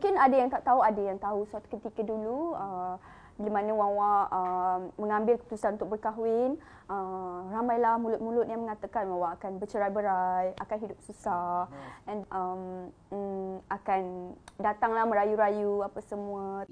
mungkin ada yang tak tahu, ada yang tahu. Suatu ketika dulu di mana Wawa mengambil keputusan untuk berkahwin, ramailah mulut-mulut yang mengatakan Wawa akan bercerai-berai, akan hidup susah, and akan datanglah merayu-rayu apa semua.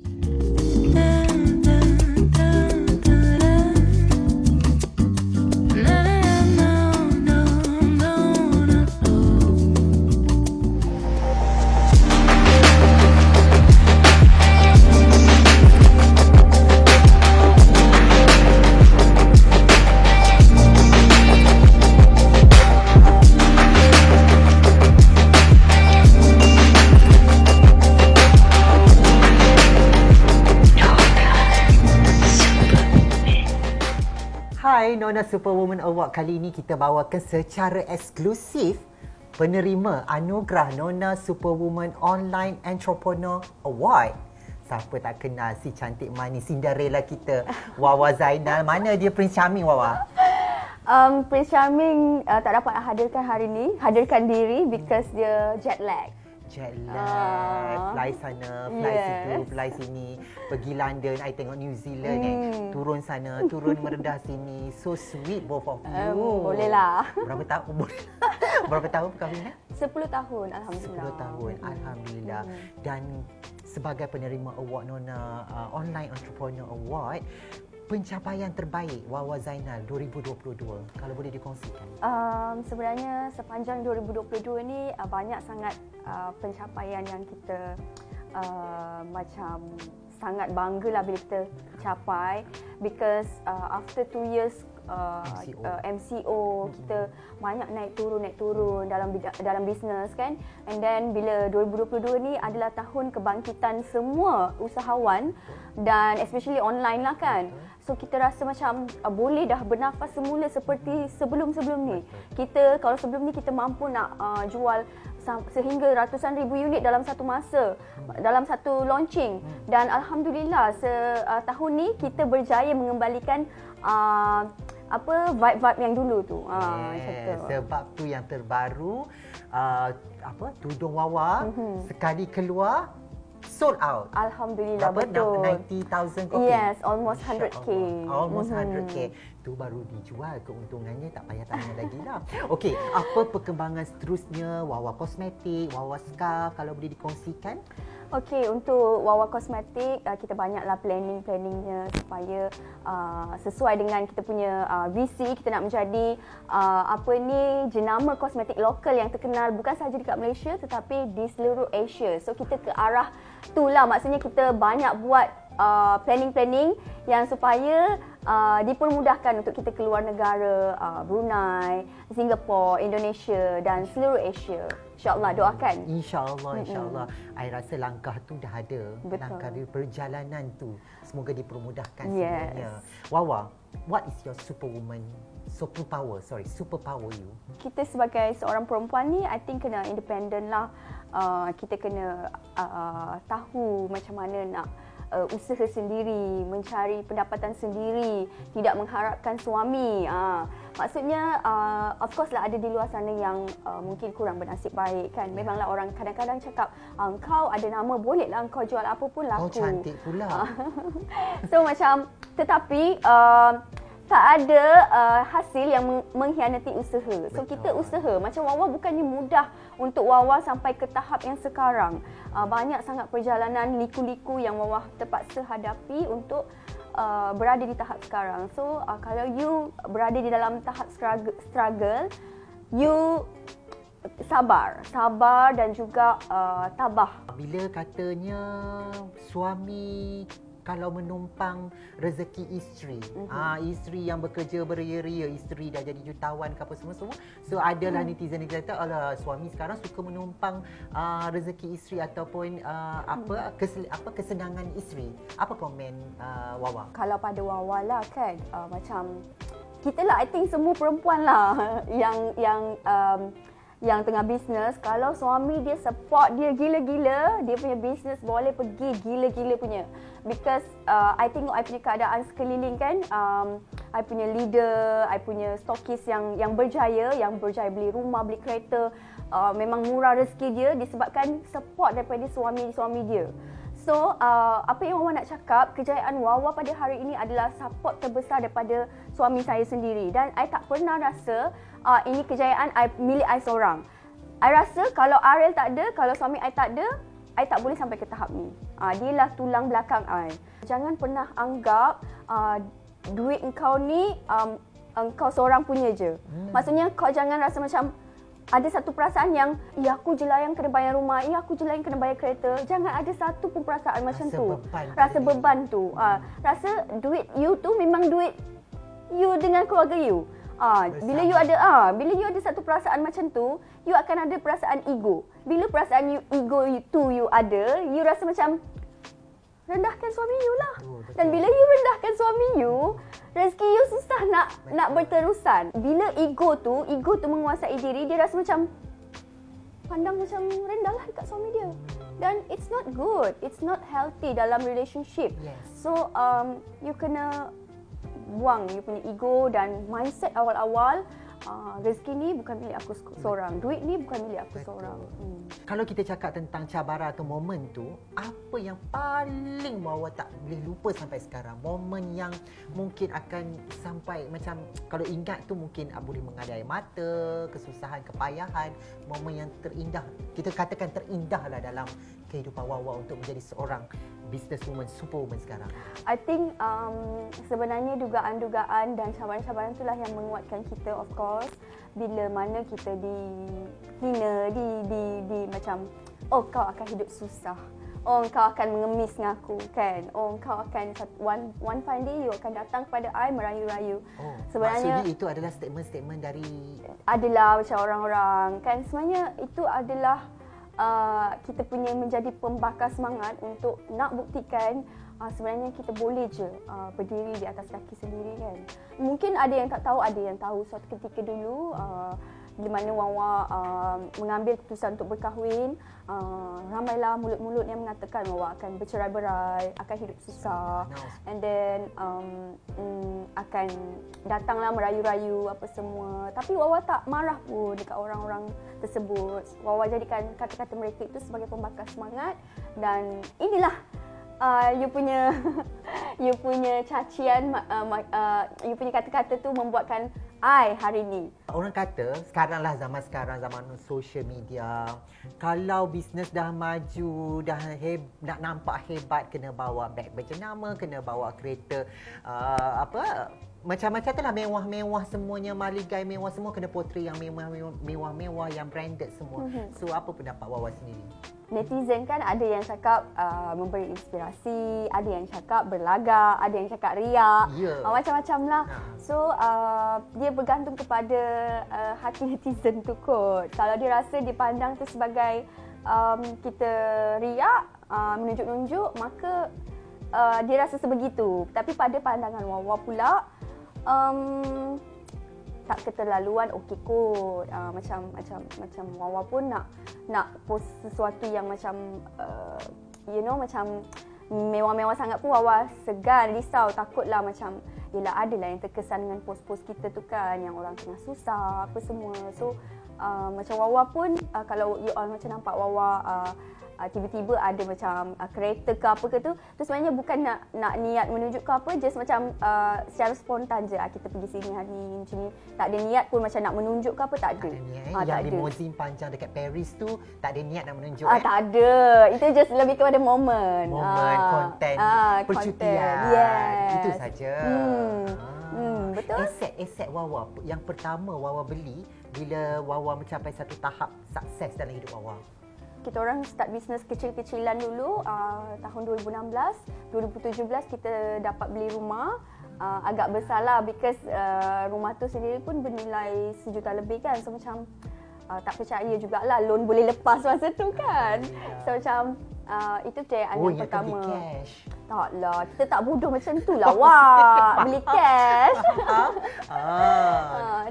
Nona Superwoman Award kali ini kita bawakan secara eksklusif penerima anugerah Nona Superwoman Online Entrepreneur Award. Siapa tak kenal si cantik manis Cinderella kita, Wawa Zainal. Mana dia Prince Charming, Wawa? Prince Charming tak dapat hadirkan hari ini, hadirkan diri because dia jet lag. Fly sana, fly situ, fly sini. Pergi London, I tengok New Zealand turun sana, turun merendah sini. So sweet both of you. Boleh lah. Berapa tahun? Berapa tahun perkahwinan? 10 tahun, Alhamdulillah. 10 tahun, Alhamdulillah. Dan sebagai penerima award Nona Online Entrepreneur Award, pencapaian terbaik Wawa Zainal 2022, kalau boleh dikongsikan. Sebenarnya sepanjang 2022 ni banyak sangat pencapaian yang kita macam sangat banggalah bila kita capai, because after 2 years MCO kita banyak naik turun dalam bisnes kan, and then bila 2022 ni adalah tahun kebangkitan semua usahawan dan especially online lah kan. So kita rasa macam boleh dah bernafas semula seperti sebelum-sebelum ni. Kita kalau sebelum ni kita mampu nak jual sehingga ratusan ribu unit dalam satu masa, dalam satu launching, dan alhamdulillah tahun ni kita berjaya mengembalikan apa vibe-vibe yang dulu tu. Sebab tu yang terbaru apa tudung Wawa sekali keluar sold out. Alhamdulillah. Berapa? Betul. 90,000 kopi. Yes, almost 100k. Almost 100k. Tu baru dijual, keuntungannya tak payah tanya lagi lah. Okey, apa perkembangan seterusnya? Wawa Kosmetik, Wawa Scarf, kalau boleh dikongsikan? Okey, untuk Wawa Kosmetik kita banyaklah planningnya supaya sesuai dengan kita punya visi. Kita nak menjadi jenama kosmetik lokal yang terkenal bukan sahaja dekat Malaysia tetapi di seluruh Asia. So kita ke arah itulah, maksudnya kita banyak buat planning yang supaya dipermudahkan untuk kita keluar negara, Brunei, Singapura, Indonesia dan seluruh Asia. InsyaAllah, doakan. InsyaAllah. I rasa langkah tu dah ada. Betul. Langkah di perjalanan tu semoga dipermudahkan semuanya. Wawa, what is your superpower you? Kita sebagai seorang perempuan ni, I think kena independent lah. Kita kena tahu macam mana nak usaha sendiri, mencari pendapatan sendiri, tidak mengharapkan suami. Maksudnya of course lah ada di luar sana yang mungkin kurang bernasib baik kan. Memanglah orang kadang-kadang cakap kau ada nama bolehlah kau jual apa pun laku. Kau cantik pula. So macam tetapi tak ada hasil yang mengkhianati usaha. So kita usaha. Macam Wawa bukannya mudah untuk Wawa sampai ke tahap yang sekarang. Banyak sangat perjalanan liku-liku yang Wawa terpaksa hadapi untuk berada di tahap sekarang. So kalau you berada di dalam tahap struggle, you sabar dan juga tabah. Bila katanya suami kalau menumpang rezeki isteri, isteri yang bekerja beria-ria, isteri dah jadi jutawan ke apa semua-semua. So adalah netizen kata, alah suami sekarang suka menumpang rezeki isteri ataupun kesenangan isteri. Apa komen Wawa? Kalau pada Wawa lah kan, macam kita lah, I think semua perempuan lah yang tengah bisnes, kalau suami dia support dia gila-gila, dia punya bisnes boleh pergi gila-gila punya, because I tengok I punya keadaan sekeliling kan, I punya leader, I punya stokis yang berjaya, beli rumah, beli kereta, memang murah rezeki dia disebabkan support daripada suami dia. So, apa yang Wawa nak cakap, kejayaan Wawa pada hari ini adalah support terbesar daripada suami saya sendiri. Dan I tak pernah rasa ini kejayaan milik I seorang. I rasa kalau Ariel tak ada, kalau suami I tak ada, I tak boleh sampai ke tahap ni. Dia lah tulang belakang I. Jangan pernah anggap duit engkau ni engkau seorang punya je. Maksudnya kau jangan rasa macam ada satu perasaan yang aku je lah yang kena bayar rumah, aku je lah yang kena bayar kereta. Jangan ada satu pun perasaan macam tu. Rasa beban tu. Rasa duit you tu memang duit you dengan keluarga you. Bila you ada satu perasaan macam tu, you akan ada perasaan ego. Bila perasaan you, ego tu you ada, you rasa macam rendahkan suami you lah. Dan bila you rendahkan suami you, rezeki you susah nak berterusan. Bila ego tu menguasai diri, dia rasa macam pandang macam rendah lah dekat suami dia. Dan it's not good, it's not healthy dalam relationship. Yes. So you kena buang you punya ego dan mindset awal-awal. Rezeki ni bukan milik aku seorang. Duit ni bukan milik aku seorang. Kalau kita cakap tentang cabaran atau momen tu, apa yang paling Wawa tak boleh lupa sampai sekarang? Momen yang mungkin akan sampai macam kalau ingat tu mungkin boleh mengalir air mata, kesusahan, kepayahan. Momen yang terindah, kita katakan terindah lah dalam kehidupan Wawa untuk menjadi seorang businesswoman, superwoman sekarang. I think sebenarnya dugaan-dugaan dan cabaran-cabaran itulah yang menguatkan kita, of course. Bila mana kita dihina, di macam, oh kau akan hidup susah, oh kau akan mengemis dengan aku kan, oh kau akan one fine day you akan datang kepada I merayu-rayu. Sebenarnya maksudnya itu adalah statement-statement dari adalah macam orang-orang kan. Sebenarnya itu adalah kita punya menjadi pembakar semangat untuk nak buktikan sebenarnya kita boleh je berdiri di atas kaki sendiri kan. Mungkin ada yang tak tahu, ada yang tahu. Suatu ketika dulu di mana Wawa mengambil keputusan untuk berkahwin, ramailah mulut-mulut yang mengatakan Wawa akan bercerai-berai, akan hidup susah, and then akan datanglah merayu-rayu apa semua. Tapi Wawa tak marah pun dekat orang-orang tersebut. Wawa jadikan kata-kata mereka itu sebagai pembakar semangat. Dan inilah you punya cacian, you punya kata-kata tu membuatkan I hari ni. Orang kata sekaranglah zaman social media, kalau bisnes dah maju, dah nak nampak hebat, kena bawa beg berjenama, kena bawa kereta macam-macam tu lah, mewah-mewah semuanya, maligai mewah semua, kena portray yang mewah-mewah, yang branded semua. So apa pendapat Wawa sendiri? Netizen kan ada yang cakap memberi inspirasi, ada yang cakap berlagak, ada yang cakap riak, macam-macam lah. So dia bergantung kepada hati netizen tu kot. Kalau dia rasa dipandang tu sebagai kita riak, menunjuk-nunjuk, maka dia rasa sebegitu. Tapi pada pandangan Wawa pula, tak keterlaluan okey kot. Macam Wawa pun nak post sesuatu yang macam macam mewah-mewah sangat pun Wawa segan, risau, takutlah macam yelah adalah yang terkesan dengan post-post kita tu kan, yang orang tengah susah apa semua. So macam Wawa pun kalau you all macam nampak Wawa tiba-tiba ada macam kereta ke apa ke tu sebenarnya bukan nak niat menunjuk ke apa, just macam secara spontan je, kita pergi sini hari ni macam ni, tak ada niat pun macam nak menunjuk ke apa, tak ada. Yang limousine panjang dekat Paris tu tak ada niat nak menunjuk. Tak ada. Itu just lebih kepada momen, konten, percutian. Yes. Itu saja. Betul. Aset Wawa yang pertama Wawa beli bila Wawa mencapai satu tahap sukses dalam hidup Wawa. Kita orang start bisnes kecil-kecilan dulu, tahun 2016, 2017 kita dapat beli rumah. Agak besar lah because rumah tu sendiri pun bernilai 1 juta lebih kan. So macam tak percaya jugalah loan boleh lepas masa tu kan. So macam itu kejayaan yang pertama. Oh, beli cash. Taklah, kita tak bodoh macam tu lah. Wah, beli cash.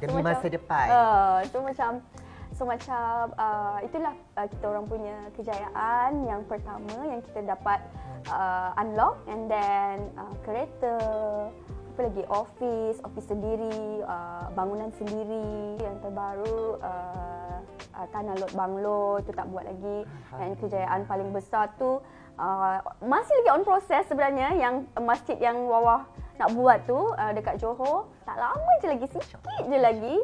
Demi masa depan. So, itulah kita orang punya kejayaan yang pertama yang kita dapat unlock, and then kereta, apa lagi, office sendiri, bangunan sendiri. Yang terbaru tanah lot banglo tu tak buat lagi. Dan kejayaan paling besar tu masih lagi on process sebenarnya, yang masjid yang Wawa nak buat tu dekat Johor. Tak lama je lagi, sikit je lagi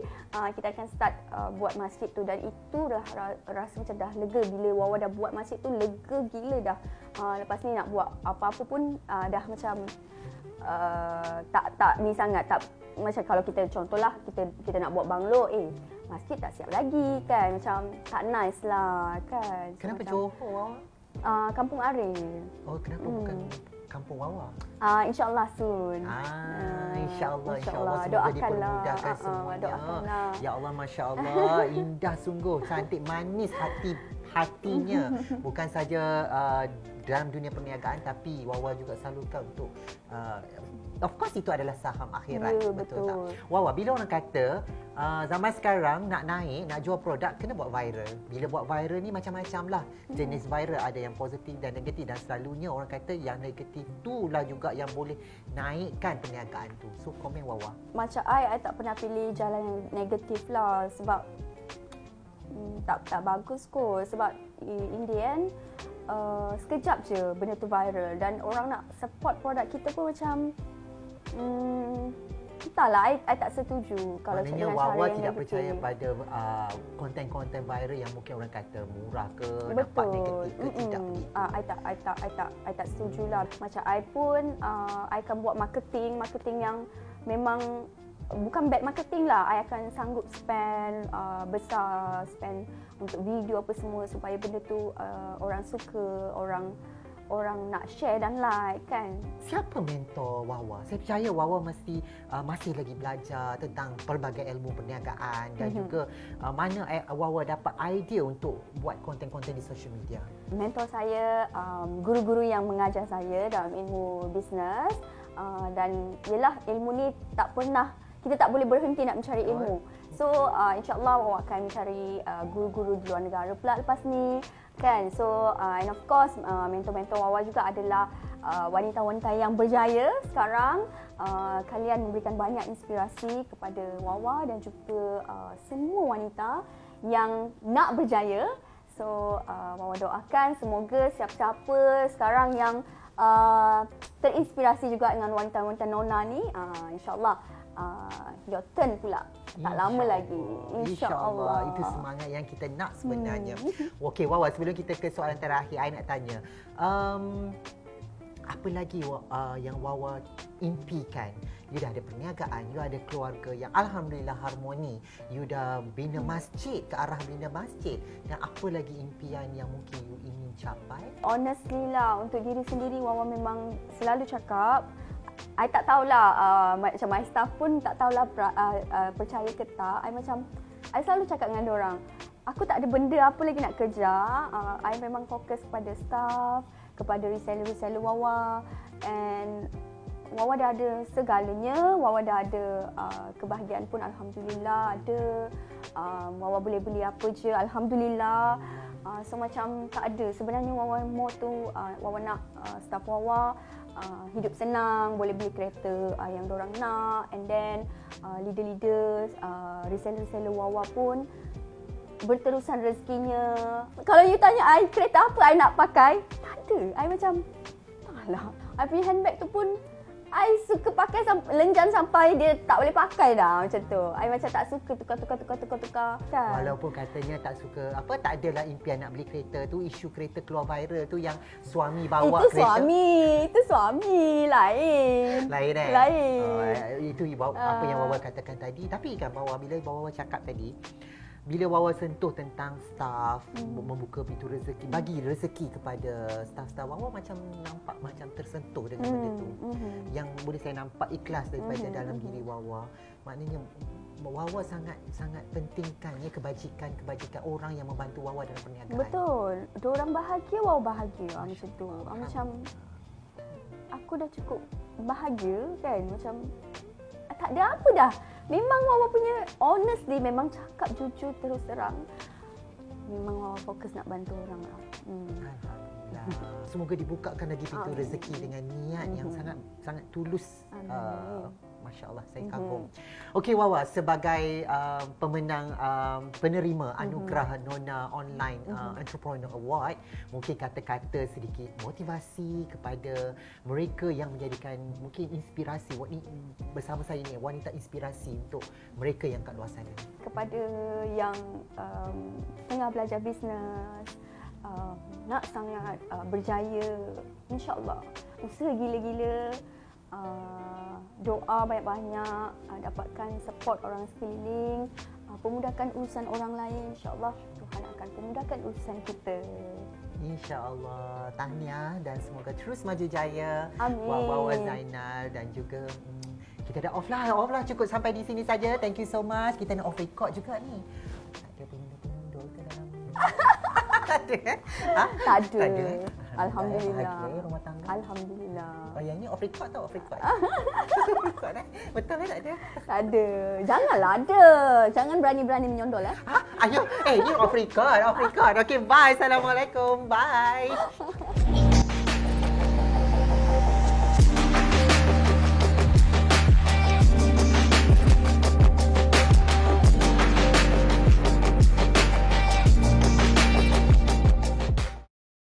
kita akan start buat masjid tu. Dan itu dah rasa macam dah lega bila Wawa dah buat masjid tu, lega gila dah. Lepas ni nak buat apa-apa pun dah macam tak ni sangat, tak macam kalau kita contohlah kita nak buat banglo, masjid tak siap lagi kan, macam tak nice lah kan. So, kenapa macam, Johor? Kampung Ariel. Oh, kenapa bukan Kampung Wawa? InsyaAllah soon. InsyaAllah. Semoga dipermudahkan semuanya. Doakanlah. Ya Allah, Masya Allah. Indah sungguh. Cantik, manis hatinya. Bukan saja dalam dunia perniagaan, tapi Wawa juga salurkan untuk... of course, itu adalah saham akhirat. Ya, betul tak? Wawa, bila orang kata... zaman sekarang nak naik, nak jual produk, kena buat viral. Bila buat viral ni macam-macam lah jenis viral, ada yang positif dan negatif. Dan selalunya orang kata yang negatif tu lah juga yang boleh naikkan perniagaan tu. So komen Wawa. Macam I tak pernah pilih jalan yang negatif lah, sebab tak bagus kot. Sebab in the end sekejap je benda tu viral, dan orang nak support produk kita pun macam entahlah, I tak setuju kalau macam Wawa tidak percaya pada konten-konten viral yang mungkin orang kata murah ke, nampak negatif ke, tidak begitu. I tak setujulah. Macam I pun I akan buat marketing yang memang bukan bad marketing lah. I akan sanggup spend besar, spend untuk video apa semua supaya benda tu orang suka, orang nak share dan like kan. Siapa mentor Wawa? Saya percaya Wawa mesti masih lagi belajar tentang pelbagai ilmu perniagaan dan juga mana Wawa dapat idea untuk buat konten-konten di social media. Mentor saya guru-guru yang mengajar saya dalam ilmu bisnes, dan yalah, ilmu ni tak pernah, kita tak boleh berhenti nak mencari ilmu. So insya-Allah Wawa akan mencari guru-guru di luar negara pula lepas ni. Kan, so and of course mentor-mentor Wawa juga adalah wanita-wanita yang berjaya sekarang. Kalian memberikan banyak inspirasi kepada Wawa dan juga semua wanita yang nak berjaya. So Wawa doakan semoga siapa-siapa sekarang yang terinspirasi juga dengan wanita-wanita Nona ni, insya-Allah your turn pula. Tak lama lagi. InsyaAllah. Itu semangat yang kita nak sebenarnya. Okey Wawa, sebelum kita ke soalan terakhir, I nak tanya. Apa lagi yang Wawa impikan? You dah ada perniagaan, you ada keluarga yang Alhamdulillah harmoni, you dah bina masjid, ke arah bina masjid. Dan apa lagi impian yang mungkin you ingin capai? Honestly lah, untuk diri sendiri Wawa memang selalu cakap, I tak tahulah macam my staff pun tak tahulah percaya ke tak. I macam I selalu cakap dengan diorang, aku tak ada benda apa lagi nak kerja. I memang fokus kepada staff, kepada reseller Wawa, and Wawa dah ada segalanya. Wawa dah ada kebahagiaan pun Alhamdulillah ada. Wawa boleh beli apa je Alhamdulillah. So macam tak ada sebenarnya Wawa more tu Wawa nak staff Wawa hidup senang, boleh beli kereta yang diorang nak, and then leader-leader, reseller Wawa pun berterusan rezekinya. Kalau you tanya I kereta apa I nak pakai, tak ada. I macam taklah, I punya handbag tu pun I suka pakai lenjan sampai dia tak boleh pakai dah, macam tu. I macam tak suka tukar kan. Walaupun katanya tak suka, apa, tak adalah impian nak beli kereta tu. Isu kereta keluar viral tu yang suami bawa itu kereta. Itu suami lain. Itu apa yang Wawa katakan tadi. Tapi kan Wawa, bila Wawa cakap tadi, bila Wawa sentuh tentang staff, membuka pintu rezeki, bagi rezeki kepada staff-staff, Wawa macam nampak macam tersentuh dengan benda tu. Yang boleh saya nampak ikhlas daripada dalam diri Wawa. Maknanya Wawa sangat pentingkan ya, kebajikan orang yang membantu Wawa dalam perniagaan. Betul. Diorang bahagia, Wawa bahagia. Macam tu. Macam aku dah cukup bahagia kan. Macam tak ada apa dah. Memang Wawa punya, honestly, memang cakap jujur terus terang, memang Wawa fokus nak bantu orang lah. Alhamdulillah. Semoga dibukakan lagi pintu rezeki dengan niat yang sangat sangat tulus. Masya Allah, saya kagum. Okey Wawa, sebagai pemenang penerima anugerah Nona Online Entrepreneur Award, mungkin kata-kata sedikit motivasi kepada mereka yang menjadikan mungkin inspirasi bersama saya ni, wanita inspirasi untuk mereka yang kat luar sana. Kepada yang tengah belajar bisnes, nak sangat berjaya, insya-Allah. Usaha gila-gila, doa banyak-banyak, dapatkan support orang sekeliling, pemudahkan urusan orang lain, insya-Allah Tuhan akan pemudahkan urusan kita. Insya-Allah. Tahniah dan semoga terus maju jaya. Amin. Wawa Zainal dan juga kita dah off lah cukup sampai di sini saja. Thank you so much. Kita nak off record juga ni. Ada penundul ke dalam? Ada. Ha? Tak ada. Tak ada. Alhamdulillah. Alhamdulillah. Oh, yang ni off record tau, off record. Off record eh? Betul ke tak ada? Tak ada. Janganlah ada. Jangan berani-berani menyondol eh. Ha? Ayuh, eh ni off record, off record. Okey, bye. Assalamualaikum. Bye.